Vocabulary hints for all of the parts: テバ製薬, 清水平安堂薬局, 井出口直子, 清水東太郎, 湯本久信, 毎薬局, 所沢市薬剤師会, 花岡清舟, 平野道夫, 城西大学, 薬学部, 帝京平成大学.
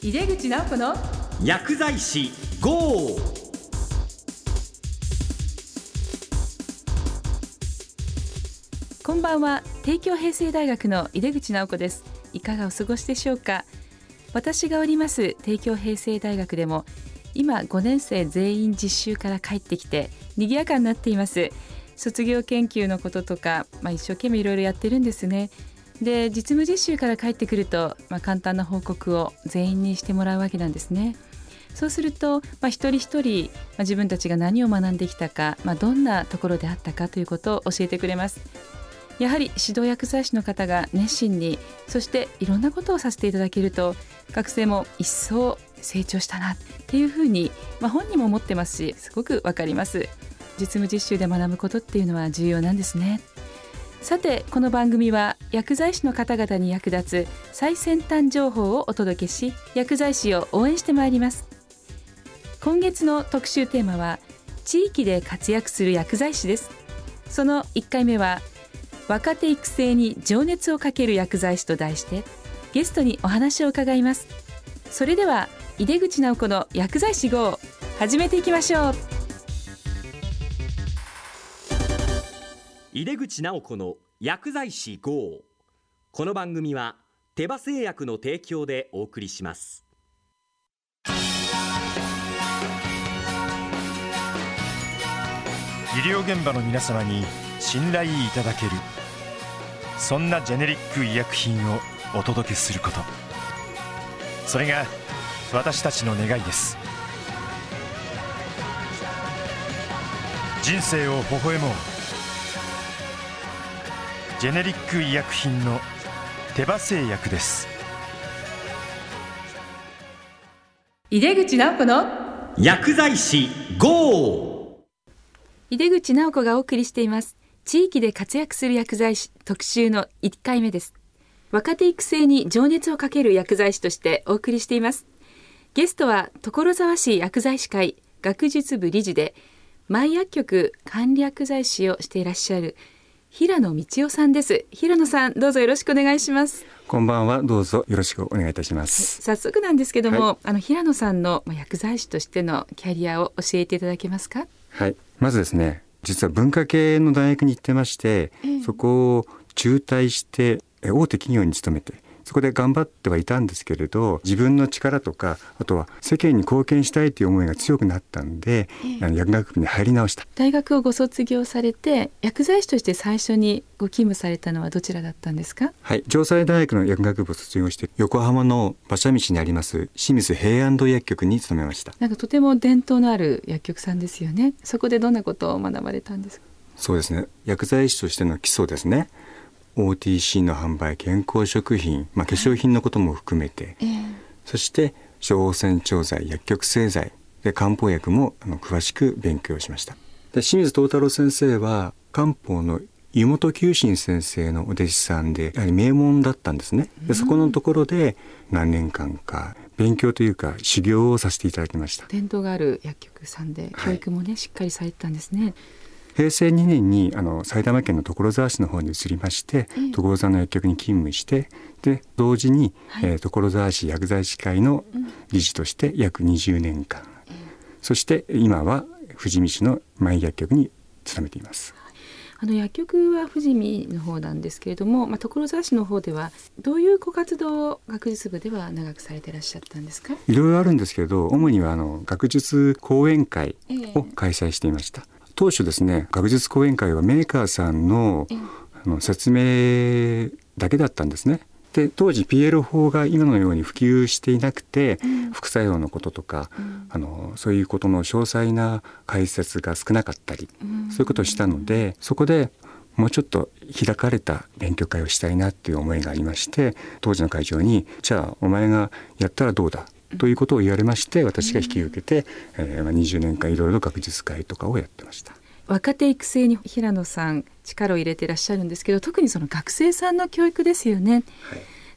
井出口直子の薬剤師GO!こんばんは。帝京平成大学の井出口直子です。いかがお過ごしでしょうか。私がおります帝京平成大学でも今5年生全員実習から帰ってきて賑やかになっています。卒業研究のこととか、一生懸命いろいろやってるんですね。で、実務実習から帰ってくると、簡単な報告を全員にしてもらうわけなんですね。そうすると、一人一人、自分たちが何を学んできたか、どんなところであったかということを教えてくれます。やはり指導薬剤師の方が熱心に、そしていろんなことをさせていただけると、学生も一層成長したなっていうふうに、本人も思ってますし、すごくわかります。実務実習で学ぶことっていうのは重要なんですね。さて、この番組は薬剤師の方々に役立つ最先端情報をお届けし、薬剤師を応援してまいります。今月の特集テーマは地域で活躍する薬剤師です。その1回目は若手育成に情熱をかける薬剤師と題して、ゲストにお話を伺います。それでは井出口直子の薬剤師GO!始めていきましょう。井出口直子の薬剤師GO!この番組は手羽製薬の提供でお送りします。医療現場の皆様に信頼いただける、そんなジェネリック医薬品をお届けすること、それが私たちの願いです。人生を微笑もう、ジェネリック医薬品の手羽製薬です。井出口直子の薬剤師GO!井出口直子がお送りしています。地域で活躍する薬剤師特集の1回目です。若手育成に情熱をかける薬剤師としてお送りしています。ゲストは所沢市薬剤師会学術部理事で毎薬局管理薬剤師をしていらっしゃる平野道夫さんです。平野さん、どうぞよろしくお願いします。こんばんは。どうぞよろしくお願いいたします。早速なんですけども、平野さんの薬剤師としてのキャリアを教えていただけますか。はい、まずですね、実は文化系の大学に行ってまして、そこを中退して大手企業に勤めて、そこで頑張ってはいたんですけれど、自分の力とか、あとは世間に貢献したいという思いが強くなったんで、薬学部に入り直した。大学をご卒業されて、薬剤師として最初にご勤務されたのはどちらだったんですか。はい、城西大学の薬学部を卒業して、横浜の馬車道にあります清水平安堂薬局に勤めました。とても伝統のある薬局さんですよね。そこでどんなことを学ばれたんですか。そうですね、薬剤師としての基礎ですね。OTC の販売、健康食品、化粧品のことも含めて、そして処方箋調剤、薬局製剤で漢方薬も詳しく勉強しました。で、清水東太郎先生は漢方の湯本久信先生のお弟子さんで、やはり名門だったんですね。で、そこのところで何年間か勉強というか修行をさせていただきました。伝統がある薬局さんで教育もね、しっかりされてたんですね。平成2年に埼玉県の所沢市の方に移りまして、所沢の薬局に勤務して、で同時に、所沢市薬剤師会の理事として約20年間、そして今は富士見市の毎薬局に勤めています。薬局は富士見の方なんですけれども、所沢市の方ではどういうご活動を学術部では長くされていらっしゃったんですか。いろいろあるんですけれど、主には学術講演会を開催していました。当初ですね、学術講演会はメーカーさんの説明だけだったんですね。で、当時 PL 法が今のように普及していなくて、副作用のこととか、そういうことの詳細な解説が少なかったり、そういうことをしたので、そこでもうちょっと開かれた勉強会をしたいなっていう思いがありまして、当時の会長に、じゃあお前がやったらどうだということを言われまして、私が引き受けて、20年間いろいろ学術会とかをやってました。若手育成に平野さん力を入れていらっしゃるんですけど、特にその学生さんの教育ですよね。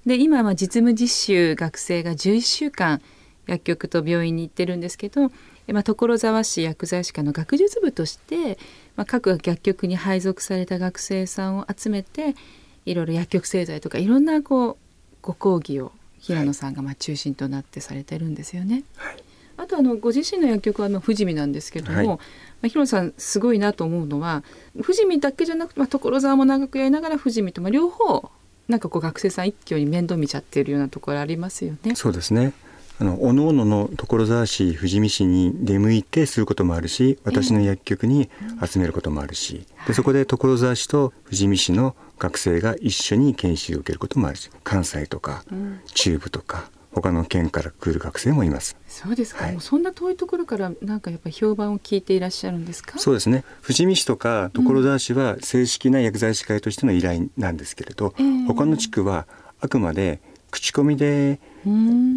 で、今は実務実習学生が11週間薬局と病院に行ってるんですけど、所沢市薬剤師会の学術部として、各薬局に配属された学生さんを集めて、いろいろ薬局製剤とかいろんなご講義を平野さんがまあ中心となってされてるんですよね。はい、あとご自身の薬局は富士見なんですけども、はい、平野さんすごいなと思うのは富士見だけじゃなくて、所沢も長くやりながら富士見と、両方なんか学生さん一挙に面倒見ちゃってるようなところありますよね。そうですね。おのおのの所沢市富士見市に出向いてすることもあるし、私の薬局に集めることもあるし、でそこで所沢市と富士見市の学生が一緒に研修を受けることもあるし、関西とか中部とか、他の県から来る学生もいます。そうですか、はい、もうそんな遠いところからなんかやっぱり評判を聞いていらっしゃるんですか。そうですね、富士見市とか所沢市は正式な薬剤師会としての依頼なんですけれど、他の地区はあくまで口コミで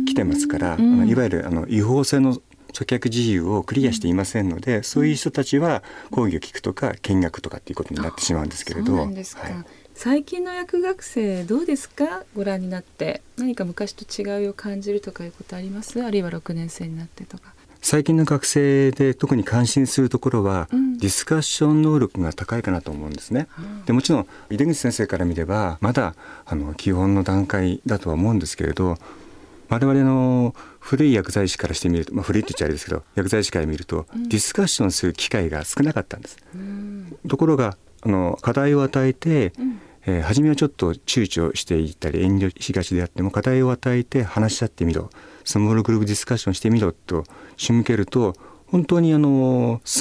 来てますから、いわゆる違法性の著客自由をクリアしていませんので、そういう人たちは講義を聞くとか見学とかっていうことになってしまうんですけれど。そうなんですか、はい、最近の薬学生どうですか、ご覧になって何か昔と違いを感じるとかいうことあります？あるいは6年生になってとか。最近の学生で特に関心するところは、ディスカッション能力が高いかなと思うんですね。でもちろん井出口先生から見ればまだ基本の段階だとは思うんですけれど、我々の古い薬剤師からしてみると、古いって言っちゃあれですけど、薬剤師から見るとディスカッションする機会が少なかったんです。ところが課題を与えて、初めはちょっと躊躇していたり遠慮しがちであっても、課題を与えて話し合ってみろ、スモールグループディスカッションしてみろと仕向けると、本当にス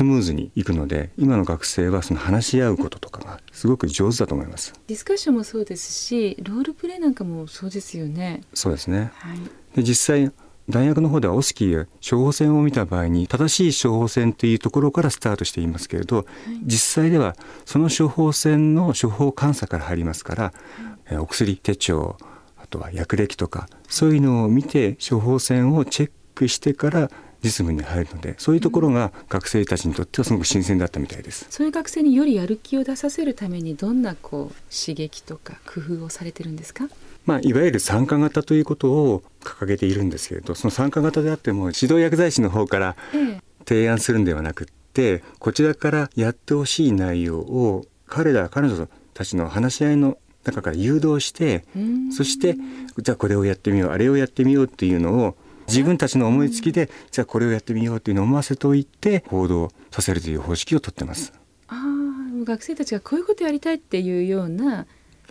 ムーズにいくので、今の学生はその話し合うこととかがすごく上手だと思います。ディスカッションもそうですし、ロールプレイなんかもそうですよね。そうですね、はい、で実際大学の方ではオスキーや処方箋を見た場合に正しい処方箋というところからスタートしていますけれど、実際ではその処方箋の処方監査から入りますから、お薬手帳、あとは薬歴とかそういうのを見て処方箋をチェックしてから実務に入るので、そういうところが学生たちにとってはすごく新鮮だったみたいです。そういう学生によりやる気を出させるためにどんな刺激とか工夫をされてるんですか？いわゆる参加型ということを掲げているんですけれど、その参加型であっても指導薬剤師の方から提案するんではなくって、こちらからやってほしい内容を彼女たちの話し合いの中から誘導して、そしてじゃあこれをやってみよう、あれをやってみようっていうのを自分たちの思いつきで、じゃあこれをやってみようっていうのを思わせておいて行動させるという方式をとってます。学生たちがこういうことをやりたいっていうような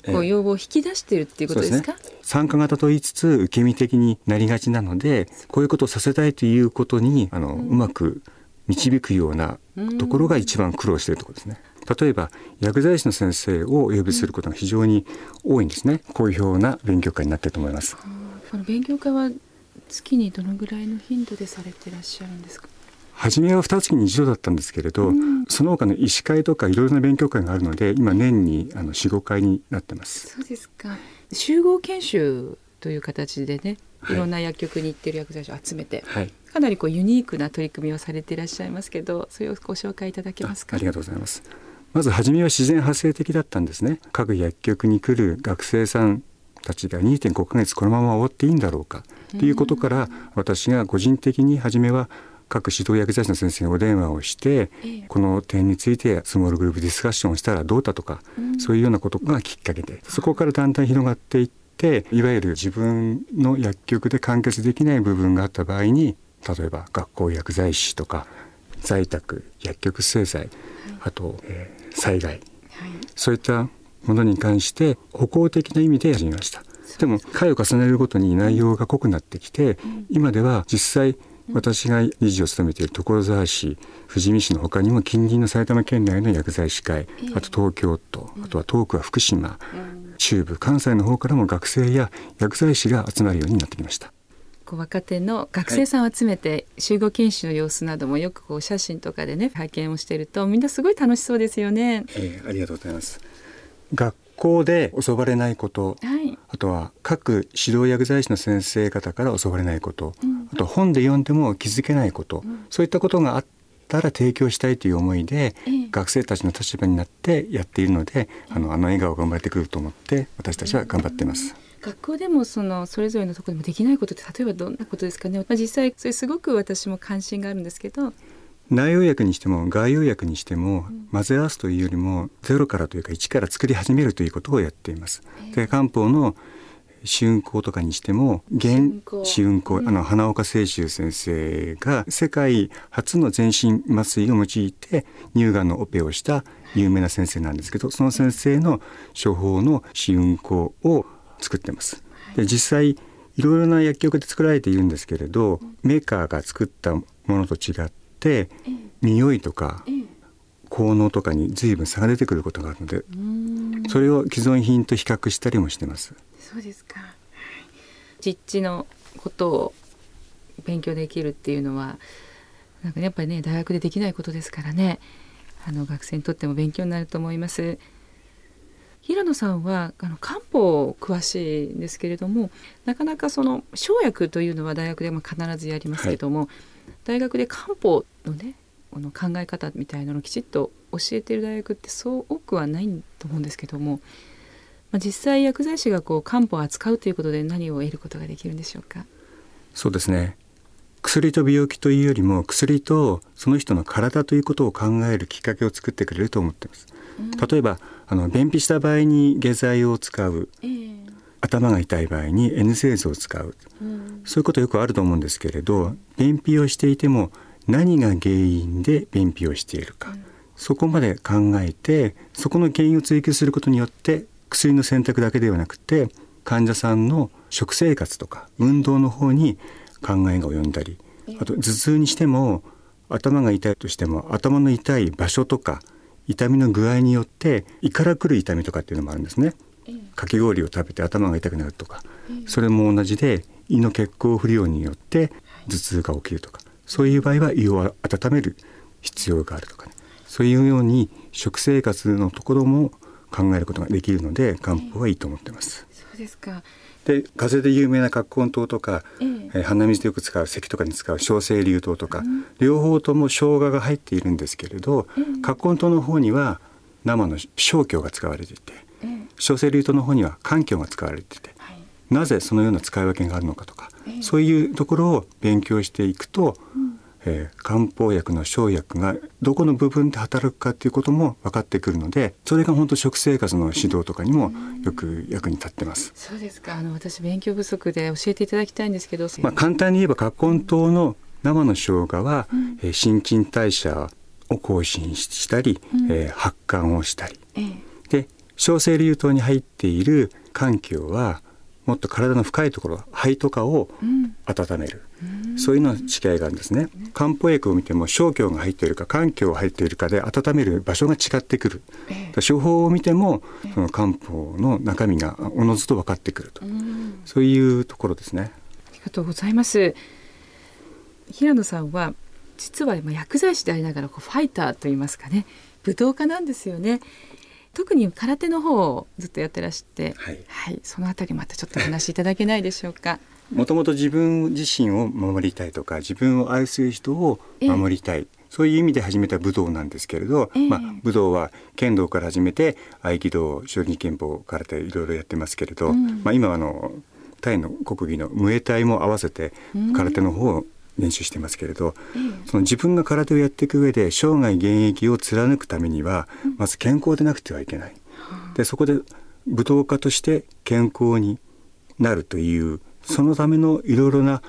要望を引き出しているっていうことですか？そうですね、参加型と言いつつ受け身的になりがちなので、こういうことをさせたいということにうまく導くようなところが一番苦労しているところですね。例えば薬剤師の先生をお呼びすることが非常に多いんですね。好評な勉強会になっていると思います。この勉強会は月にどのぐらいの頻度でされていらっしゃるんですか？初めは2月に1度だったんですけれど、その他の医師会とかいろいろな勉強会があるので、今年に4、5回になってます。そうですか。集合研修という形でね、いろんな薬局に行ってる薬剤師を集めて、はい、かなりユニークな取り組みをされていらっしゃいますけど、それをご紹介いただけますか？ ありがとうございます。まず初めは自然発生的だったんですね。各薬局に来る学生さんたちが 2.5 ヶ月このまま終わっていいんだろうかということから、私が個人的に初めは各指導薬剤師の先生にお電話をして、この点についてスモールグループディスカッションをしたらどうだとか、そういうようなことがきっかけで、そこからだんだん広がっていって、いわゆる自分の薬局で完結できない部分があった場合に、例えば学校薬剤師とか在宅薬局製剤、あと、災害、そういったものに関して歩行的な意味で始めました。でも回を重ねるごとに内容が濃くなってきて、今では実際私が理事を務めている所沢市、富士見市の他にも近隣の埼玉県内の薬剤師会、あと東京都、あとは東区は福島、中部、関西の方からも学生や薬剤師が集まるようになってきました。若手の学生さんを集めて集合研修の様子などもよく写真とかでね、拝見をしているとみんなすごい楽しそうですよね。ありがとうございます。学校で教われないこと、はい、あとは各指導薬剤師の先生方から教われないこと、あと本で読んでも気づけないこと、そういったことがあったら提供したいという思いで、学生たちの立場になってやっているので、笑顔が生まれてくると思って私たちは頑張っています。学校でもそれぞれのところでもできないことって例えばどんなことですかね？実際それすごく私も関心があるんですけど、内容薬にしても外用薬にしても混ぜ合わすというよりもゼロからというか一から作り始めるということをやっています。で、漢方の試運行とかにしても現試運行、花岡清舟先生が世界初の全身麻酔を用いて乳がんのオペをした有名な先生なんですけど、その先生の処方の試運行を作ってます。で実際いろいろな薬局で作られているんですけれど、メーカーが作ったものと違って匂いとか効能とかに随分差が出てくることがあるので、それを既存品と比較したりもしてます。そうですか。実地のことを勉強できるっていうのはなんかやっぱりね、大学でできないことですからね、学生にとっても勉強になると思います。平野さんは漢方詳しいんですけれども、なかなかその生薬というのは大学で必ずやりますけども、はい、大学で漢方のねこの考え方みたいなのをきちっと教えている大学ってそう多くはないと思うんですけども、実際薬剤師が漢方を扱うということで何を得ることができるんでしょうか。そうですね、薬と病気というよりも薬とその人の体ということを考えるきっかけを作ってくれると思っています。例えば便秘した場合に下剤を使う、頭が痛い場合に N 製剤を使う、そういうことよくあると思うんですけれど、便秘をしていても何が原因で便秘をしているか、そこまで考えてそこの原因を追求することによって、薬の選択だけではなくて患者さんの食生活とか運動の方に考えが及んだり、あと頭痛にしても頭が痛いとしても頭の痛い場所とか痛みの具合によって胃から来る痛みとかっていうのもあるんですね。かき氷を食べて頭が痛くなるとか、それも同じで胃の血行不良によって頭痛が起きるとか、そういう場合は胃を温める必要があるとか、ね、そういうように食生活のところも考えることができるので漢方はいいと思ってます。そうですか。で風邪で有名な葛根湯とか、鼻水でよく使う咳とかに使う小生竜湯とか、両方とも生姜が入っているんですけれど、葛根湯の方には生の生姜が使われていて、小生竜湯の方には甘姜が使われていて、なぜそのような使い分けがあるのかとか、そういうところを勉強していくと、漢方薬の生薬がどこの部分で働くかということも分かってくるので、それが本当食生活の指導とかにもよく役に立ってます。そうですか。私勉強不足で教えていただきたいんですけど、簡単に言えば葛根湯の生の生姜は、新陳代謝を更新したり、発汗をしたり、で小生竜湯に入っている甘姜はもっと体の深いところ、肺とかを温める、そういうの違いがあるんですね。漢方薬を見ても生姜が入っているか甘姜が入っているかで温める場所が違ってくる、処方を見てもその漢方の中身がおのずと分かってくると、そういうところですね。ありがとうございます。平野さんは実は薬剤師でありながらファイターといいますかね、武闘家なんですよね。特に空手の方をずっとやってらして、そのあたりまたちょっとお話しいただけないでしょうか。もともと自分自身を守りたいとか、自分を愛する人を守りたい、そういう意味で始めた武道なんですけれど、武道は剣道から始めて合気道、少林拳法、空手いろいろやってますけれど、今はタイの国技のムエタイも合わせて空手の方を練習してますけれど、その自分が空手をやっていく上で生涯現役を貫くためにはまず健康でなくてはいけない、でそこで武闘家として健康になるというそのためのいろいろな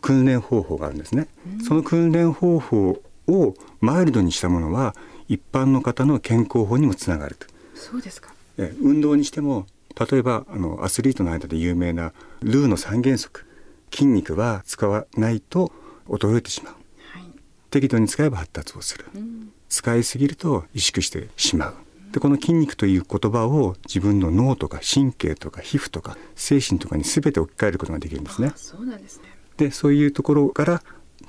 訓練方法があるんですね。その訓練方法をマイルドにしたものは一般の方の健康法にもつながると。そうですか。運動にしても例えばアスリートの間で有名なルーの三原則、筋肉は使わないと衰えてしまう、適度に使えば発達をする、使いすぎると萎縮してしまう、でこの筋肉という言葉を自分の脳とか神経とか皮膚とか精神とかに全て置き換えることができるんですね。そうなんですね。でそういうところから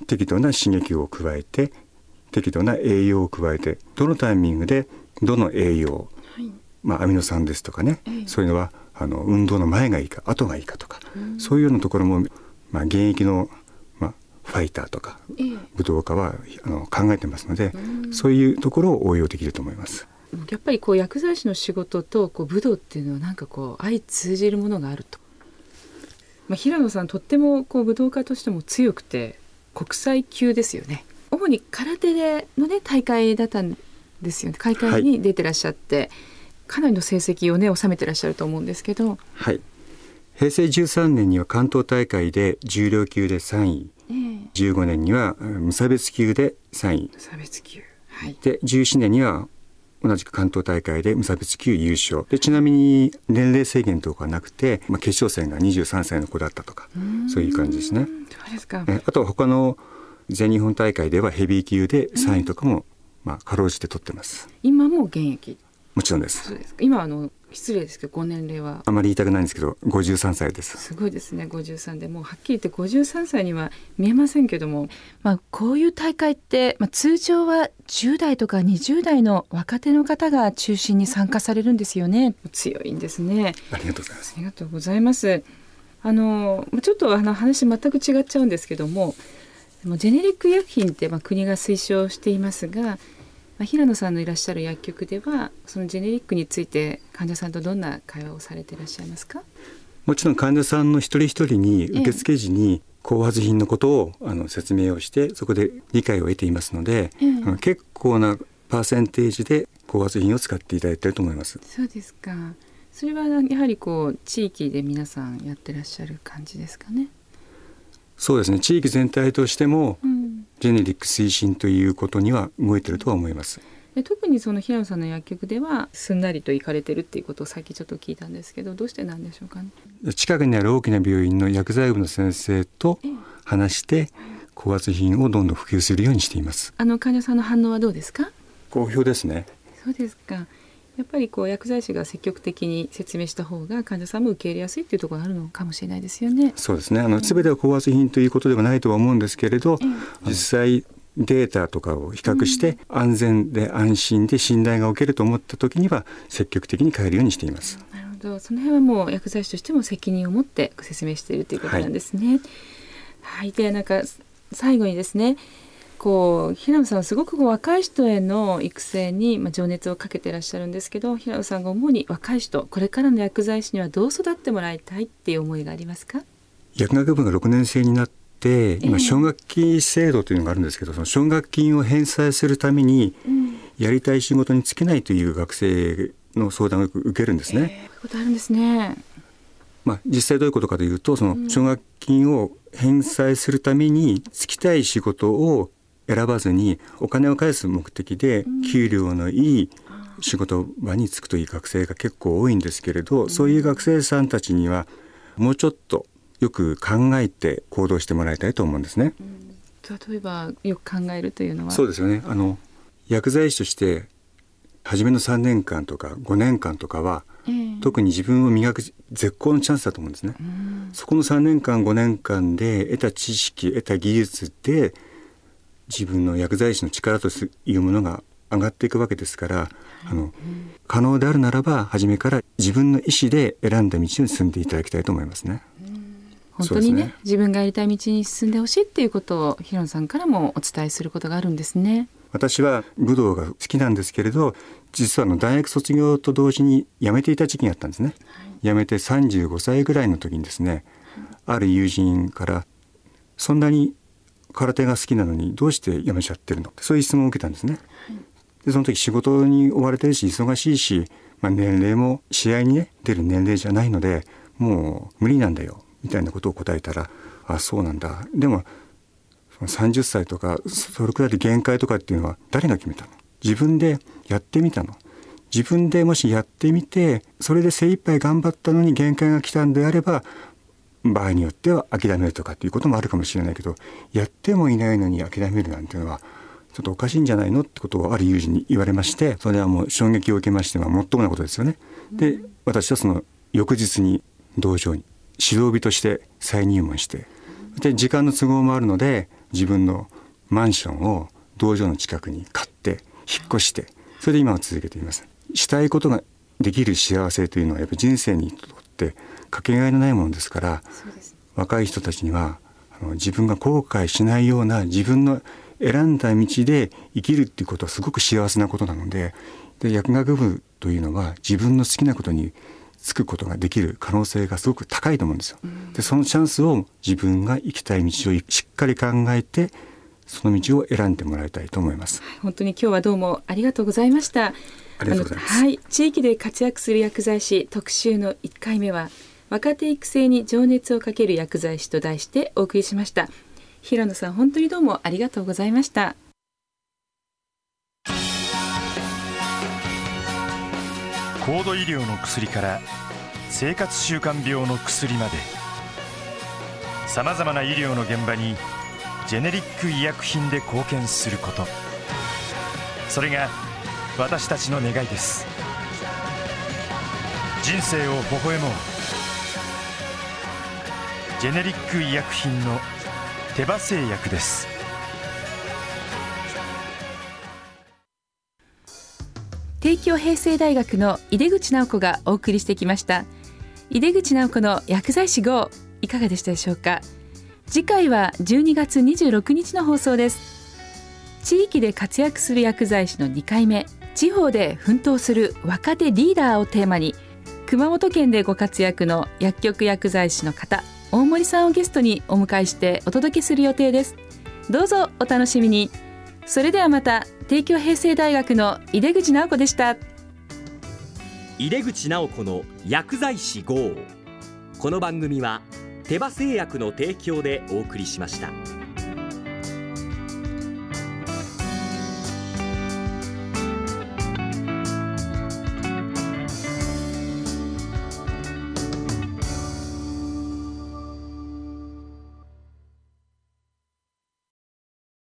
適度な刺激を加えて適度な栄養を加えて、どのタイミングでどの栄養、アミノ酸ですとかね、そういうのは運動の前がいいか後がいいかとか、そういうようなところも、現役のファイターとか武闘家は考えてますので、そういうところを応用できると思います。やっぱり薬剤師の仕事と武道っていうのはなんか相通じるものがあると、平野さんとっても武闘家としても強くて国際級ですよね。主に空手での、大会だったんですよね。大会に出てらっしゃって、かなりの成績を収めてらっしゃると思うんですけど、平成13年には関東大会で重量級で3位、15年には無差別級で3位、無差別級、はい、で17年には同じく関東大会で無差別級優勝で、ちなみに年齢制限とかはなくて、まあ、決勝戦が23歳の子だったとか、そういう感じですね。そうですか。あとは他の全日本大会ではヘビー級で3位とかも、まあ、かろうじて取ってます。今も現役？もちろんです。そうですか。今失礼ですけどご年齢はあまり言いたくないんですけど53歳です。すごいですね。53でもうはっきり言って53歳には見えませんけども、まあ、こういう大会って、まあ、通常は10代とか20代の若手の方が中心に参加されるんですよね。強いんですね。ありがとうございます。ありがとうございます。ちょっと話全く違っちゃうんですけども、ジェネリック医薬品ってまあ国が推奨していますが、平野さんのいらっしゃる薬局ではそのジェネリックについて患者さんとどんな会話をされていらっしゃいますか？もちろん患者さんの一人一人に受付時に後発品のことを説明をして、そこで理解を得ていますので、結構なパーセンテージで後発品を使っていただいていると思います。そうですか。それはやはり地域で皆さんやってらっしゃる感じですかね？そうですね。地域全体としても、ジェネリック推進ということには動いているとは思います。特にその平野さんの薬局ではすんなりと行かれてるっていうことをさっきちょっと聞いたんですけど、どうしてなんでしょうかね？近くにある大きな病院の薬剤部の先生と話して後発品をどんどん普及するようにしています。患者さんの反応はどうですか？好評ですね。そうですか。やっぱり薬剤師が積極的に説明した方が患者さんも受け入れやすいというところがあるのかもしれないですよね。そうですね。全ては後発品ということではないとは思うんですけれど、実際データとかを比較して安全で安心で信頼が受けると思った時には積極的に変えるようにしています。なるほど。その辺はもう薬剤師としても責任を持って説明しているということなんですね。はい、はい、で最後にですね、平野さんはすごく若い人への育成に、情熱をかけていらっしゃるんですけど、平野さんが主に若い人、これからの薬剤師にはどう育ってもらいたいっていう思いがありますか？薬学部が6年生になって今奨学金制度というのがあるんですけど、その奨学金を返済するためにやりたい仕事に就けないという学生の相談をよく受けるんですね。こういうことあるんですね。実際どういうことかというと、その奨学金を返済するために就きたい仕事を選ばずにお金を返す目的で給料のいい仕事場に就くという学生が結構多いんですけれど、そういう学生さんたちにはもうちょっとよく考えて行動してもらいたいと思うんですね。例えばよく考えるというのは？そうですよね。薬剤師として初めの3年間とか5年間とかは、特に自分を磨く絶好のチャンスだと思うんですね。そこの3年間5年間で得た知識、得た技術で自分の薬剤師の力というものが上がっていくわけですから、可能であるならば初めから自分の意思で選んだ道に進んでいただきたいと思いますね。本当に ね、自分がやりたい道に進んでほしいっていうことを平野さんからもお伝えすることがあるんですね。私は武道が好きなんですけれど、実は大学卒業と同時に辞めていた時期があったんですね。辞めて35歳ぐらいの時にですね、ある友人からそんなに空手が好きなのにどうして辞めちゃってるの、そういう質問を受けたんですね。でその時仕事に追われてるし忙しいし、年齢も試合に、出る年齢じゃないのでもう無理なんだよみたいなことを答えたら、あ、そうなんだ、でも30歳とかそれくらいで限界とかっていうのは誰が決めたの？自分でやってみたの？自分でもしやってみてそれで精一杯頑張ったのに限界が来たんであれば、場合によっては諦めるとかっていうこともあるかもしれないけど、やってもいないのに諦めるなんていうのはちょっとおかしいんじゃないのってことをある友人に言われまして、それはもう衝撃を受けまして、もっともなことですよね。で私はその翌日に道場に指導日として再入門して、で時間の都合もあるので自分のマンションを道場の近くに買って引っ越して、それで今は続けています。したいことができる幸せというのはやっぱり人生にとってかけがえのないものですから、そうです、ね、若い人たちには自分が後悔しないような自分の選んだ道で生きるっていうことはすごく幸せなことなの で薬学部というのは自分の好きなことに就くことができる可能性がすごく高いと思うんですよ。でそのチャンスを自分が行きたい道をしっかり考えてその道を選んでもらいたいと思います。本当に今日はどうもありがとうございました。ありがとうございます。はい、地域で活躍する薬剤師特集の1回目は若手育成に情熱をかける薬剤師と題してお送りしました。平野さん、本当にどうもありがとうございました。高度医療の薬から生活習慣病の薬まで、さまざまな医療の現場にジェネリック医薬品で貢献すること、それが私たちの願いです。人生を微笑もう。ジェネリック医薬品のテバ製薬です。帝京平成大学の井出口直子がお送りしてきました。井出口直子の薬剤師号、いかがでしたでしょうか。次回は12月26日の放送です。地域で活躍する薬剤師の2回目、地方で奮闘する若手リーダーをテーマに、熊本県でご活躍の薬局薬剤師の方、大森さんをゲストにお迎えしてお届けする予定です。どうぞお楽しみに。それではまた。帝京平成大学の井出口直子でした。井出口直子の薬剤師号、この番組はテバ製薬の提供でお送りしました。